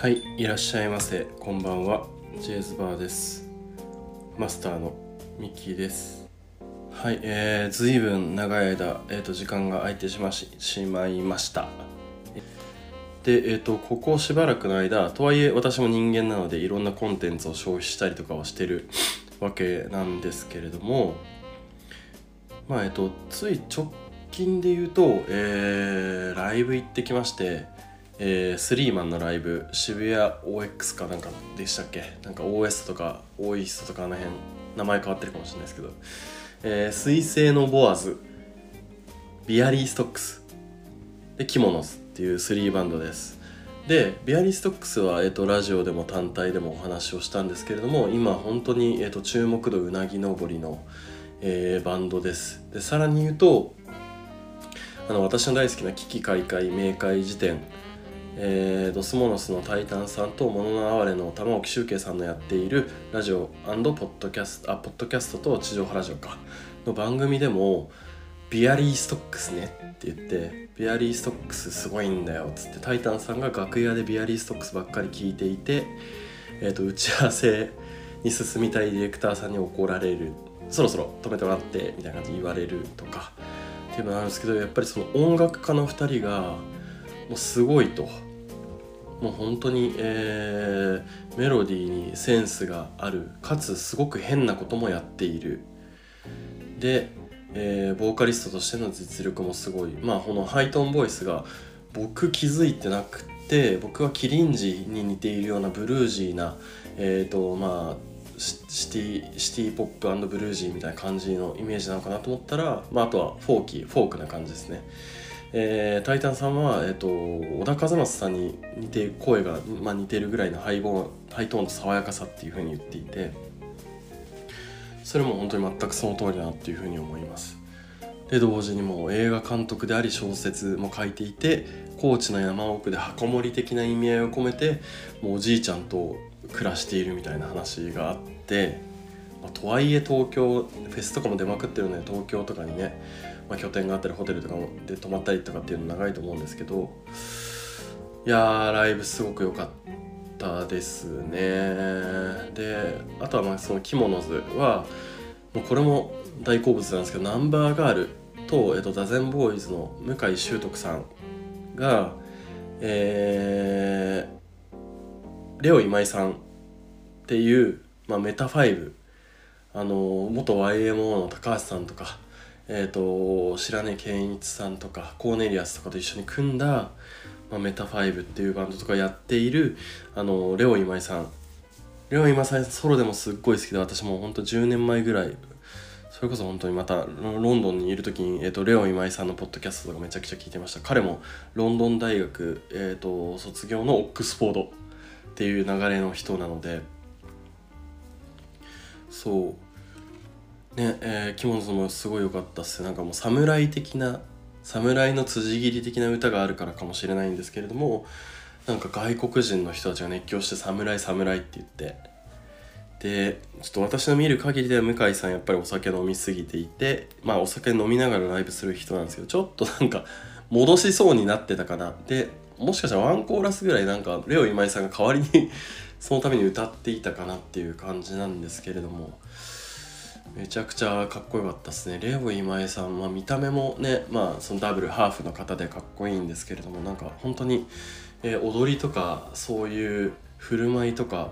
はい、いらっしゃいませ。こんばんは。ジェイズバーです。マスターのミッキーです。はい、ずいぶん長い間、時間が空いてしまいました。で、ここしばらくの間、とはいえ私も人間なのでいろんなコンテンツを消費したりとかをしてるわけなんですけれども、まあつい直近で言うと、ライブ行ってきまして、スリーマンのライブ、渋谷 OX かなんかでしたっけ、なんか OS とか OEST とかあの辺名前変わってるかもしれないですけど、水星のボアズ、ビアリーストックスでキモノズっていう3バンドです。でビアリーストックスは、ラジオでも単体でもお話をしたんですけれども、今本当に、注目度うなぎ登りの、バンドです。でさらに言うと、私の大好きな危機開会明快辞典、ドスモノスのタイタンさんとモノの哀れの玉置周慶さんのやっているラジオ&ポッドキャスト、ポッドキャストと地上波ラジオかの番組でもビアリーストックスねって言って、ビアリーストックスすごいんだよっつって、タイタンさんが楽屋でビアリーストックスばっかり聞いていて、打ち合わせに進みたいディレクターさんに怒られる、そろそろ止めてもらってみたいな感じで言われるとかっていうのなんですけど、やっぱりその音楽家の2人がもうすごいと、もう本当に、メロディーにセンスがある、かつすごく変なこともやっている、で、ボーカリストとしての実力もすごい。まあこのハイトーンボイスが僕気づいてなくて、僕はキリンジに似ているようなブルージーな、まあシティポップ&ブルージーみたいな感じのイメージなのかなと思ったら、まあ、あとはフォークな感じですね。タイタンさんは、小田和正さんに似て声が、まあ、似てるぐらいのハイトーンと爽やかさっていう風に言っていて、それも本当に全くその通りだなっていう風に思います。で同時にもう映画監督であり小説も書いていて、高知の山奥で箱盛り的な意味合いを込めてもうおじいちゃんと暮らしているみたいな話があって、まあ、とはいえ東京フェスとかも出まくってるので東京とかにね、まあ、拠点があったりホテルとかで泊まったりとかっていうの長いと思うんですけど、いやーライブすごく良かったですね。であとはまあそのキモノズはもうこれも大好物なんですけど、ナンバーガールと、ダゼンボーイズの向井秀徳さんが、レオ今井さんっていう、まあ、メタ5、元 YMO の高橋さんとか、白根健一さんとかコーネリアスとかと一緒に組んだ、まあ、メタ5っていうバンドとかやっている、レオ今井さん、ソロでもすっごい好きで、私も本当10年前ぐらい、それこそ本当にまたロンドンにいる時に、レオ今井さんのポッドキャストとかめちゃくちゃ聞いてました。彼もロンドン大学、卒業のオックスフォードっていう流れの人なので、そうね、キモノズもすごい良かったっす。なんかもう侍の辻切り的な歌があるからかもしれないんですけれども、なんか外国人の人たちが熱狂して侍って言って、でちょっと私の見る限りでは向井さんやっぱりお酒飲みすぎていて、まあお酒飲みながらライブする人なんですけど、ちょっとなんか戻しそうになってたかな。でもしかしたらワンコーラスぐらいなんかレオ今井さんが代わりにそのために歌っていたかなっていう感じなんですけれども、めちゃくちゃかっこよかったですね。レオ今井さん、まあ、見た目もね、まあそのダブルハーフの方でかっこいいんですけれども、なんか本当に、踊りとかそういう振る舞いとか、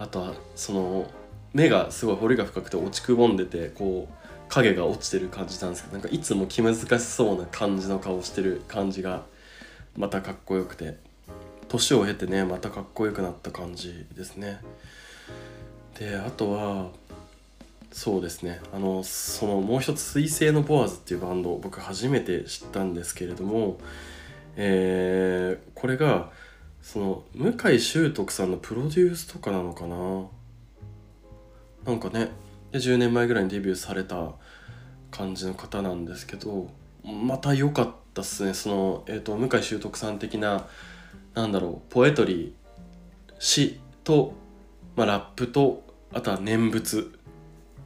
あとはその目がすごい彫りが深くて落ちくぼんでて、こう影が落ちてる感じなんですけど、なんかいつも気難しそうな感じの顔してる感じがまたかっこよくて、年を経てねまたかっこよくなった感じですね。であとはそうですね、そのもう一つ水星のボアズっていうバンド、僕初めて知ったんですけれども、これがその向井秀徳さんのプロデュースとかなのかな、なんかね、で10年前ぐらいにデビューされた感じの方なんですけど、また良かったっすね。その、向井秀徳さん的な、なんだろう、ポエトリー、詩と、まあ、ラップと、あとは念仏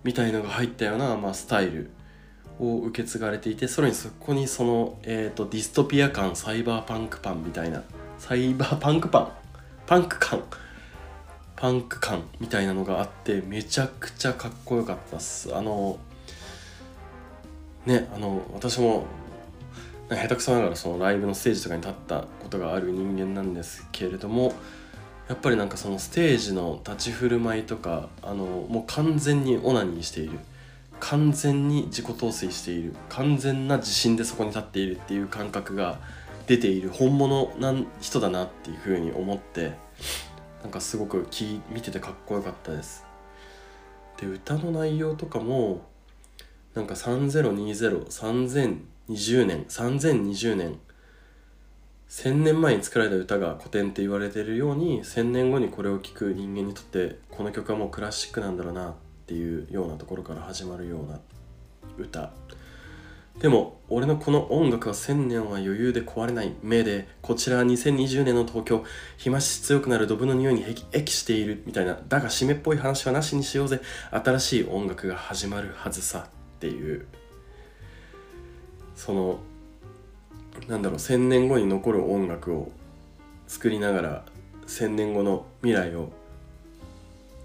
みたいのが入ったような、まあ、スタイルを受け継がれていて、そこにその、ディストピア感、サイバーパンクパンみたいな、サイバーパンクパンパンク感みたいなのがあって、めちゃくちゃかっこよかったっす。私も下手くそながらそのライブのステージとかに立ったことがある人間なんですけれども、やっぱりなんかそのステージの立ち振る舞いとか、もう完全にオナニーしている、完全に自己陶酔している、完全な自信でそこに立っているっていう感覚が出ている本物な人だなっていうふうに思って、なんかすごく見ててかっこよかったです。で、歌の内容とかもなんか3020年、1000年前に作られた歌が古典って言われてるように、1000年後にこれを聴く人間にとってこの曲はもうクラシックなんだろうなっていうようなところから始まるような歌でも、俺のこの音楽は1000年は余裕で壊れない目で、こちらは2020年の東京、日増し強くなるドブの匂いに駅しているみたいな、だが湿っぽい話はなしにしようぜ、新しい音楽が始まるはずさっていう、そのなんだろう、1000年後に残る音楽を作りながら1000年後の未来を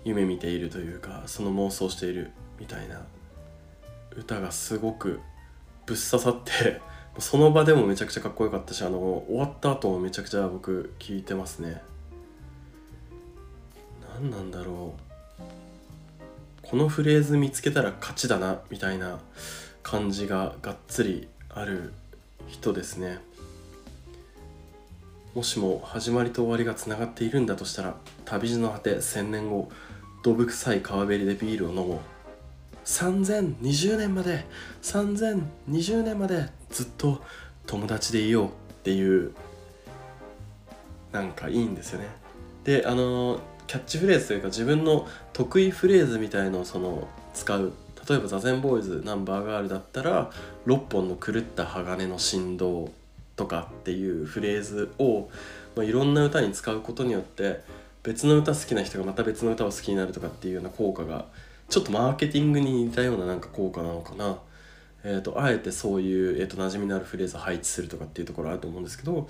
夢見ているというか、その妄想しているみたいな歌がすごくぶっ刺さって、その場でもめちゃくちゃかっこよかったし、終わった後もめちゃくちゃ僕聴いてますね。何なんだろう、このフレーズ見つけたら勝ちだなみたいな感じががっつりある人ですね。もしも始まりと終わりがつながっているんだとしたら、旅路の果て1000年後、どぶ臭い川べりでビールを飲もう、3020年までずっと友達でいようっていう、なんかいいんですよね。で、キャッチフレーズというか自分の得意フレーズみたいのを使う、例えば座禅ボーイズナンバーガールだったら6本の狂った鋼の振動とかっていうフレーズを、いろんな歌に使うことによって、別の歌好きな人がまた別の歌を好きになるとかっていうような効果が、ちょっとマーケティングに似たようななんか効果なのかな。あえてそういう、馴染みのあるフレーズを配置するとかっていうところあると思うんですけど、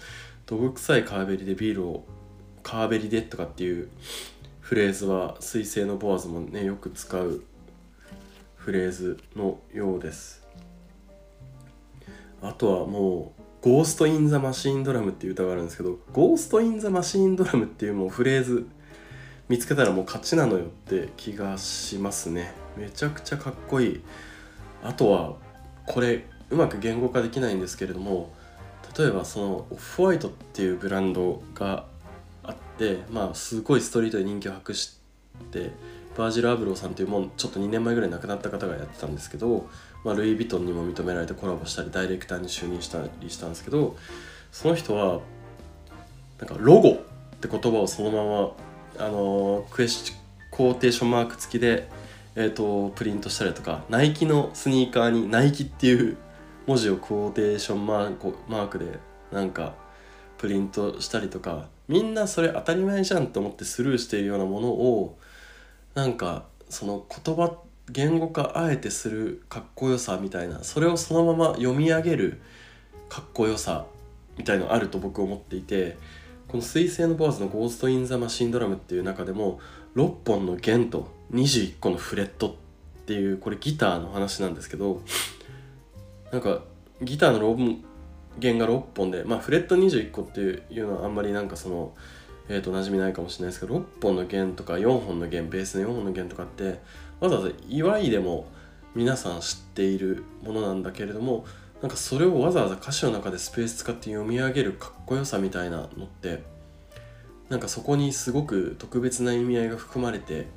どぶ臭い川べりでビールを川べりでとかっていうフレーズは、彗星のボアズもねよく使うフレーズのようです。あとはもうゴーストインザマシーンドラムっていう歌があるんですけど、ゴーストインザマシーンドラムっていうもうフレーズ見つけたらもう勝ちなのよって気がしますね。めちゃくちゃかっこいい。あとはこれうまく言語化できないんですけれども、例えばそのオフホワイトっていうブランドがあって、すごいストリートで人気を博して、バージル・アブローさんというもん、ちょっと2年前ぐらい亡くなった方がやってたんですけど、ルイ・ヴィトンにも認められてコラボしたりダイレクターに就任したりしたんですけど、その人はなんかロゴって言葉をそのままコーテーションマーク付きで、プリントしたりとか、ナイキのスニーカーにナイキっていう文字をコーテーションマークでなんかプリントしたりとか、みんなそれ当たり前じゃんと思ってスルーしているようなものを、なんかその言葉言語化あえてするかっこよさみたいな、それをそのまま読み上げるかっこよさみたいのあると僕思っていて、この彗星のボアズのゴーストインザマシンドラムっていう中でも6本の弦と21個のフレットっていう、これギターの話なんですけど、なんかギターの弦が6本で、フレット21個っていうのはあんまりなんか馴染みないかもしれないですけど、6本の弦とか4本の弦、ベースの4本の弦とかってわざわざ祝いでも皆さん知っているものなんだけれども、なんかそれをわざわざ歌詞の中でスペース使って読み上げるかっこよさみたいなのって、なんかそこにすごく特別な意味合いが含まれて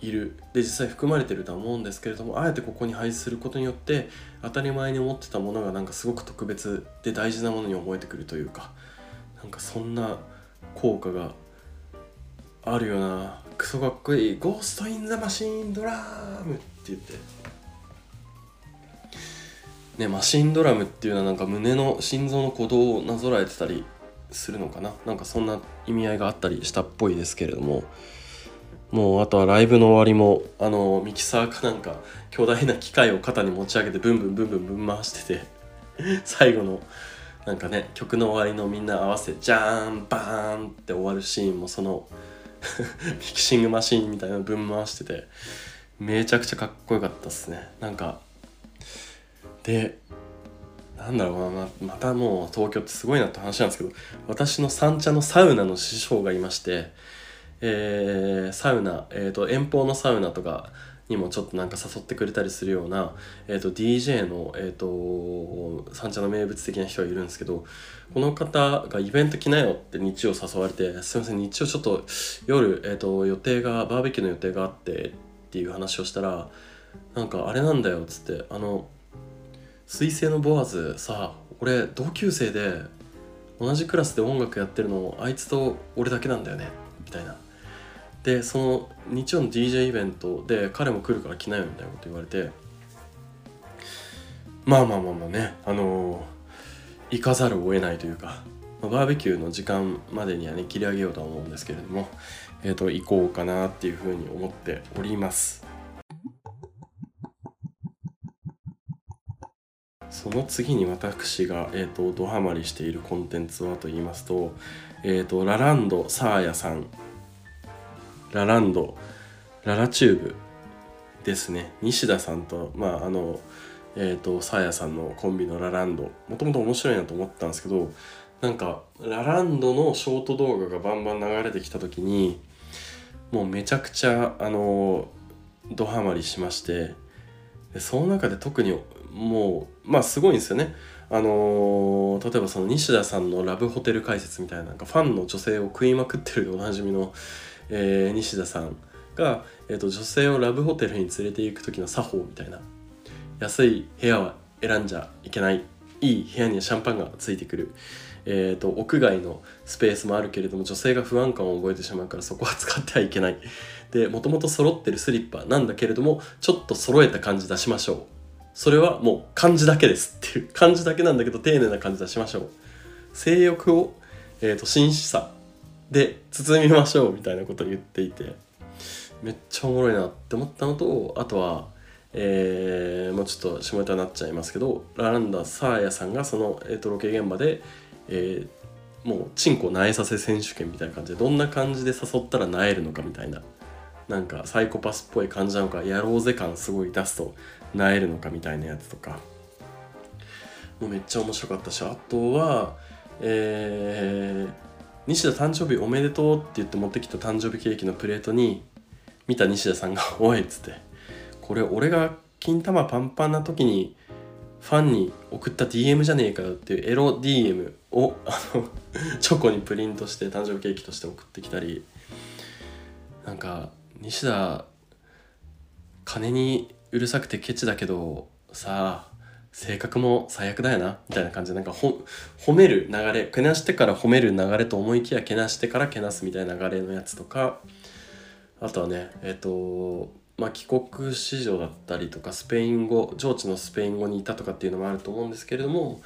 いる。で、実際含まれてるとは思うんですけれども、あえてここに配置することによって当たり前に思ってたものがなんかすごく特別で大事なものに思えてくるというか、なんかそんな効果があるよな。クソかっこいいゴーストインザマシンドラムって言ってね、マシンドラムっていうのはなんか胸の心臓の鼓動をなぞらえてたりするのかな、なんかそんな意味合いがあったりしたっぽいですけれども、もうあとはライブの終わりもミキサーかなんか巨大な機械を肩に持ち上げてブンブンブンブンブン回してて、最後のなんかね、曲の終わりのみんな合わせジャーンバーンって終わるシーンもそのミキシングマシーンみたいなぶん回しててめちゃくちゃかっこよかったっすね。なんかでなんだろうな、またもう東京ってすごいなって話なんですけど、私の三茶のサウナの師匠がいまして、サウナ、遠方のサウナとかにもちょっとなんか誘ってくれたりするような、DJ の、三茶の名物的な人がいるんですけど、この方がイベント来なよって日曜誘われて、すいません日曜ちょっと夜、予定がバーベキューの予定があってっていう話をしたら、なんかあれなんだよっつって、水星のボアズさ、俺同級生で同じクラスで音楽やってるのあいつと俺だけなんだよねみたいな。でその日曜の DJ イベントで彼も来るから来なよみたいなこと言われて、まあね、行かざるを得ないというか、バーベキューの時間までにはね切り上げようとは思うんですけれども、行こうかなっていうふうに思っております。その次に私が、ドハマりしているコンテンツはと言いますと、ラランドサーヤさん、ラランドララチューブですね。西田さんと、サーヤさんのコンビのラランド、もともと面白いなと思ったんですけど、なんかラランドのショート動画がバンバン流れてきた時にもうめちゃくちゃドハマりしまして、でその中で特にもうすごいんですよね。例えばその西田さんのラブホテル解説みたいな、なんかファンの女性を食いまくってるでおなじみの、西田さんが、女性をラブホテルに連れて行く時の作法みたいな、安い部屋は選んじゃいけない、いい部屋にはシャンパンがついてくる、屋外のスペースもあるけれども女性が不安感を覚えてしまうからそこは使ってはいけない、でもともと揃ってるスリッパなんだけれどもちょっと揃えた感じ出しましょう、それはもう漢字だけですっていう、漢字だけなんだけど丁寧な漢字出しましょう、性欲を、紳士さで包みましょうみたいなことを言っていてめっちゃおもろいなって思ったのと、あとは、もうちょっと下ネタになっちゃいますけど、ラランダサーヤさんがその、ロケ現場で、もうチンコをなえさせ選手権みたいな感じでどんな感じで誘ったらなえるのかみたいな、なんかサイコパスっぽい感じなのかやろうぜ感すごい出すとなえるのかみたいなやつとかもうめっちゃ面白かったし、あとは、西田誕生日おめでとうって言って持ってきた誕生日ケーキのプレートに見た西田さんがおいっつって、これ俺が金玉パンパンな時にファンに送った DM じゃねえかよっていうエロ DM をチョコにプリントして誕生日ケーキとして送ってきたり、なんか西田金にうるさくてケチだけどさあ性格も最悪だよなみたいな感じで、なんか褒める流れ、けなしてから褒める流れと思いきやけなしてからけなすみたいな流れのやつとか、あとはね帰国子女だったりとかスペイン語、上智のスペイン語にいたとかっていうのもあると思うんですけれども、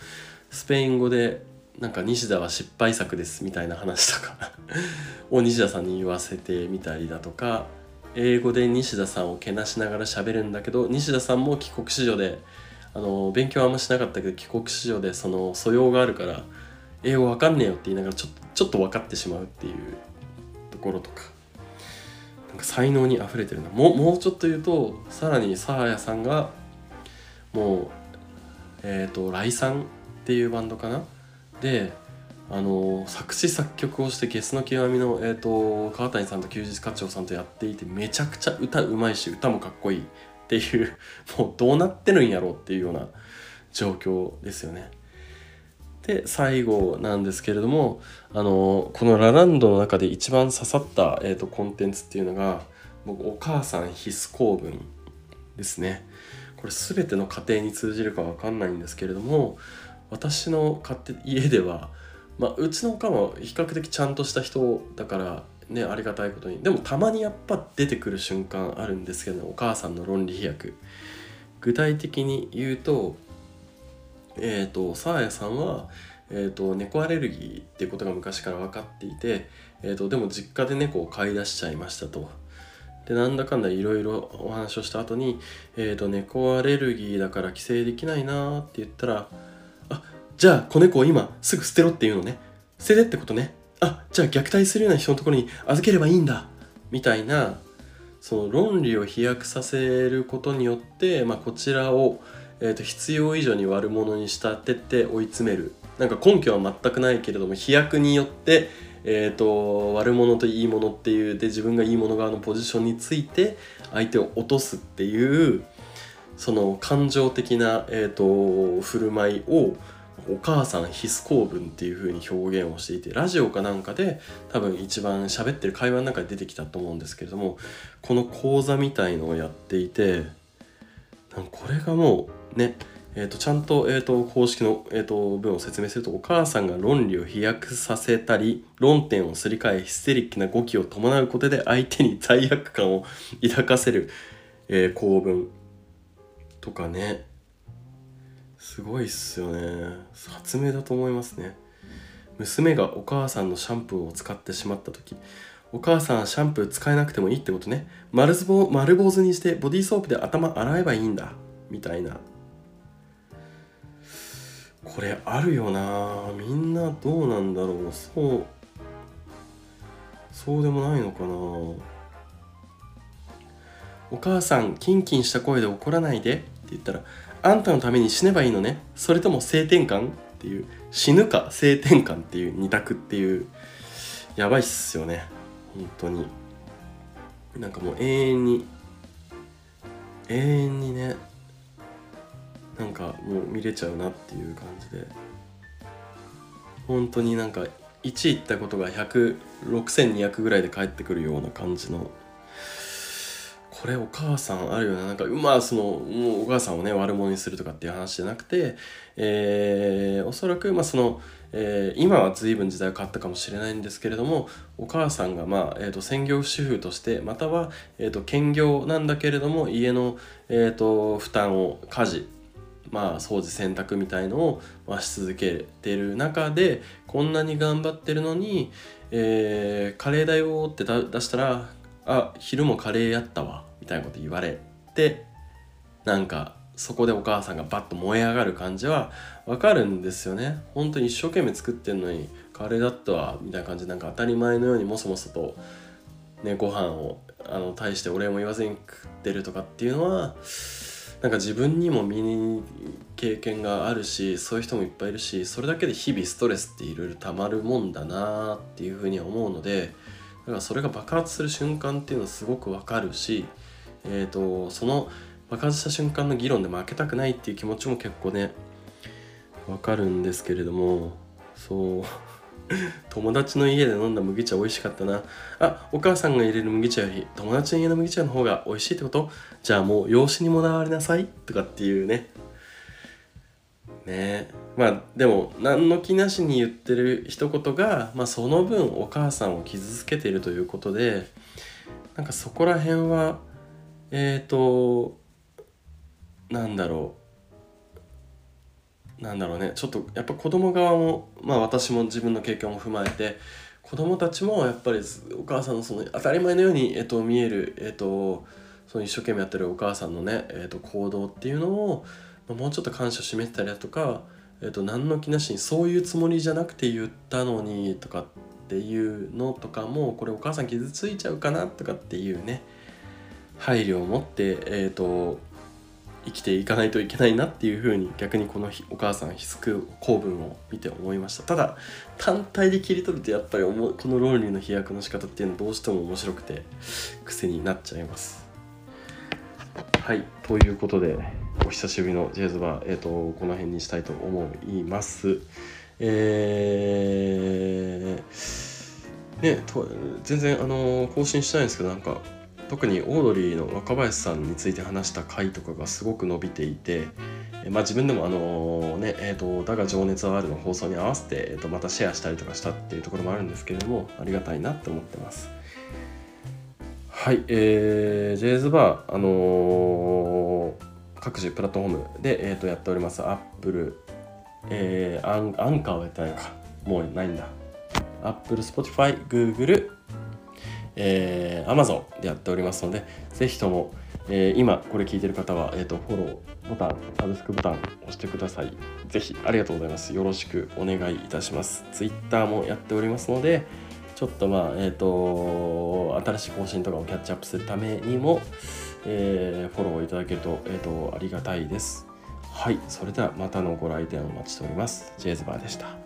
スペイン語でなんか西田は失敗作ですみたいな話とかを西田さんに言わせてみたりだとか、英語で西田さんをけなしながら喋るんだけど、西田さんも帰国子女で勉強はあんましなかったけど帰国子女でその素養があるから英語わかんねえよって言いながらちょっと分かってしまうっていうところとか、なんか才能にあふれてるな。もうちょっと言うとさらにサーヤさんがもうライさんっていうバンドかなで作詞作曲をしてゲスの極みの、川谷さんと休日課長さんとやっていてめちゃくちゃ歌うまいし歌もかっこいいっていう、もうどうなってるんやろうっていうような状況ですよね。で最後なんですけれども、このラランドの中で一番刺さった、コンテンツっていうのが僕お母さん必須構文ですね。これ全ての家庭に通じるかわかんないんですけれども、私の家ではうちのおかんは比較的ちゃんとした人だからね、ありがたいことに、でもたまにやっぱ出てくる瞬間あるんですけど、ね、お母さんの論理飛躍、具体的に言うとサーヤさんは、猫アレルギーっていうことが昔から分かっていて、でも実家で猫を飼い出しちゃいましたと。でなんだかんだいろいろお話をした後に、猫アレルギーだから帰省できないなって言ったら、じゃあ子猫を今すぐ捨てろっていうのね。捨ててってことね。あ、じゃあ虐待するような人のところに預ければいいんだみたいな、その論理を飛躍させることによって、こちらを、必要以上に悪者に仕立てて追い詰める。なんか根拠は全くないけれども飛躍によって、悪者といい者っていうで自分がいい者側のポジションについて相手を落とすっていうその感情的な、振る舞いをお母さん必須公文っていう風に表現をしていて、ラジオかなんかで多分一番喋ってる会話の中で出てきたと思うんですけれども、この講座みたいのをやっていて、なんかこれがもうね、ちゃんと、公式の、文を説明すると、お母さんが論理を飛躍させたり論点をすり替えヒステリックな語気を伴うことで相手に罪悪感を抱かせる、構文とかね、すごいっすよね。発明だと思いますね。娘がお母さんのシャンプーを使ってしまった時、お母さんはシャンプー使えなくてもいいってことね。丸坊主にしてボディーソープで頭洗えばいいんだみたいな。これあるよな。みんなどうなんだろう。そうでもないのかな。お母さんキンキンした声で怒らないでって言ったら、あんたのために死ねばいいのね、それとも性転換っていう、死ぬか性転換っていう二択っていう、やばいっすよね本当に。なんかもう永遠にね、なんかもう見れちゃうなっていう感じで、本当になんか1言ったことが100、6200ぐらいで返ってくるような感じの。これお母さんあるよね。なんかそのもうお母さんをね悪者にするとかっていう話じゃなくて、おそらくその、今は随分時代が変わったかもしれないんですけれども、お母さんが専業主婦としてまたは兼業なんだけれども、家の負担を家事掃除洗濯みたいのをし続けてる中で、こんなに頑張ってるのに、カレーだよって出したら、あ、昼もカレーやったわみたいなこと言われて、なんかそこでお母さんがバッと燃え上がる感じはわかるんですよね。本当に一生懸命作ってんのにカレーだったわみたいな感じで、なんか当たり前のようにもそもそと、ね、ご飯を大してお礼も言わずに食ってるとかっていうのは、なんか自分にも経験があるし、そういう人もいっぱいいるし、それだけで日々ストレスっていろいろたまるもんだなっていうふうには思うので、だからそれが爆発する瞬間っていうのはすごくわかるし、その爆発した瞬間の議論で負けたくないっていう気持ちも結構ねわかるんですけれども、そう友達の家で飲んだ麦茶美味しかったなあ、お母さんが入れる麦茶より友達の家の麦茶の方が美味しいってこと、じゃあもう養子にもらわれなさいとかっていうね。でも何の気なしに言ってる一言が、その分お母さんを傷つけているということで、なんかそこら辺はなんだろうね、ちょっとやっぱ子供側も、私も自分の経験も踏まえて、子供たちもやっぱりお母さんのその当たり前のように見えるその一生懸命やってるお母さんのね行動っていうのをもうちょっと感謝を示したりだとか、何の気なしにそういうつもりじゃなくて言ったのにとかっていうのとかも、これお母さん傷ついちゃうかなとかっていうね配慮を持って、生きていかないといけないなっていうふうに、逆にこのお母さん必須公文を見て思いました。ただ単体で切り取るとやっぱりこの論理の飛躍の仕方っていうのはどうしても面白くて癖になっちゃいます。はい、ということでお久しぶりのジェイズバー、この辺にしたいと思います。全然更新してないんですけど、なんか特にオードリーの若林さんについて話した回とかがすごく伸びていて、自分でもだが情熱はあるの放送に合わせて、またシェアしたりとかしたっていうところもあるんですけれども、ありがたいなと思ってます。はい、ジェイズバー各種プラットフォームで、やっております。Apple、アンカーをやってないのか。もうないんだ。Apple、Spotify、Google、Amazon でやっておりますので、ぜひとも、今これ聞いてる方は、フォローボタン、サブスクボタン押してください。ぜひありがとうございます。よろしくお願いいたします。Twitter もやっておりますので、ちょっと新しい更新とかをキャッチアップするためにも、フォローいただけると、ありがたいです。はい、それではまたのご来店をお待ちしております。ジェイズバーでした。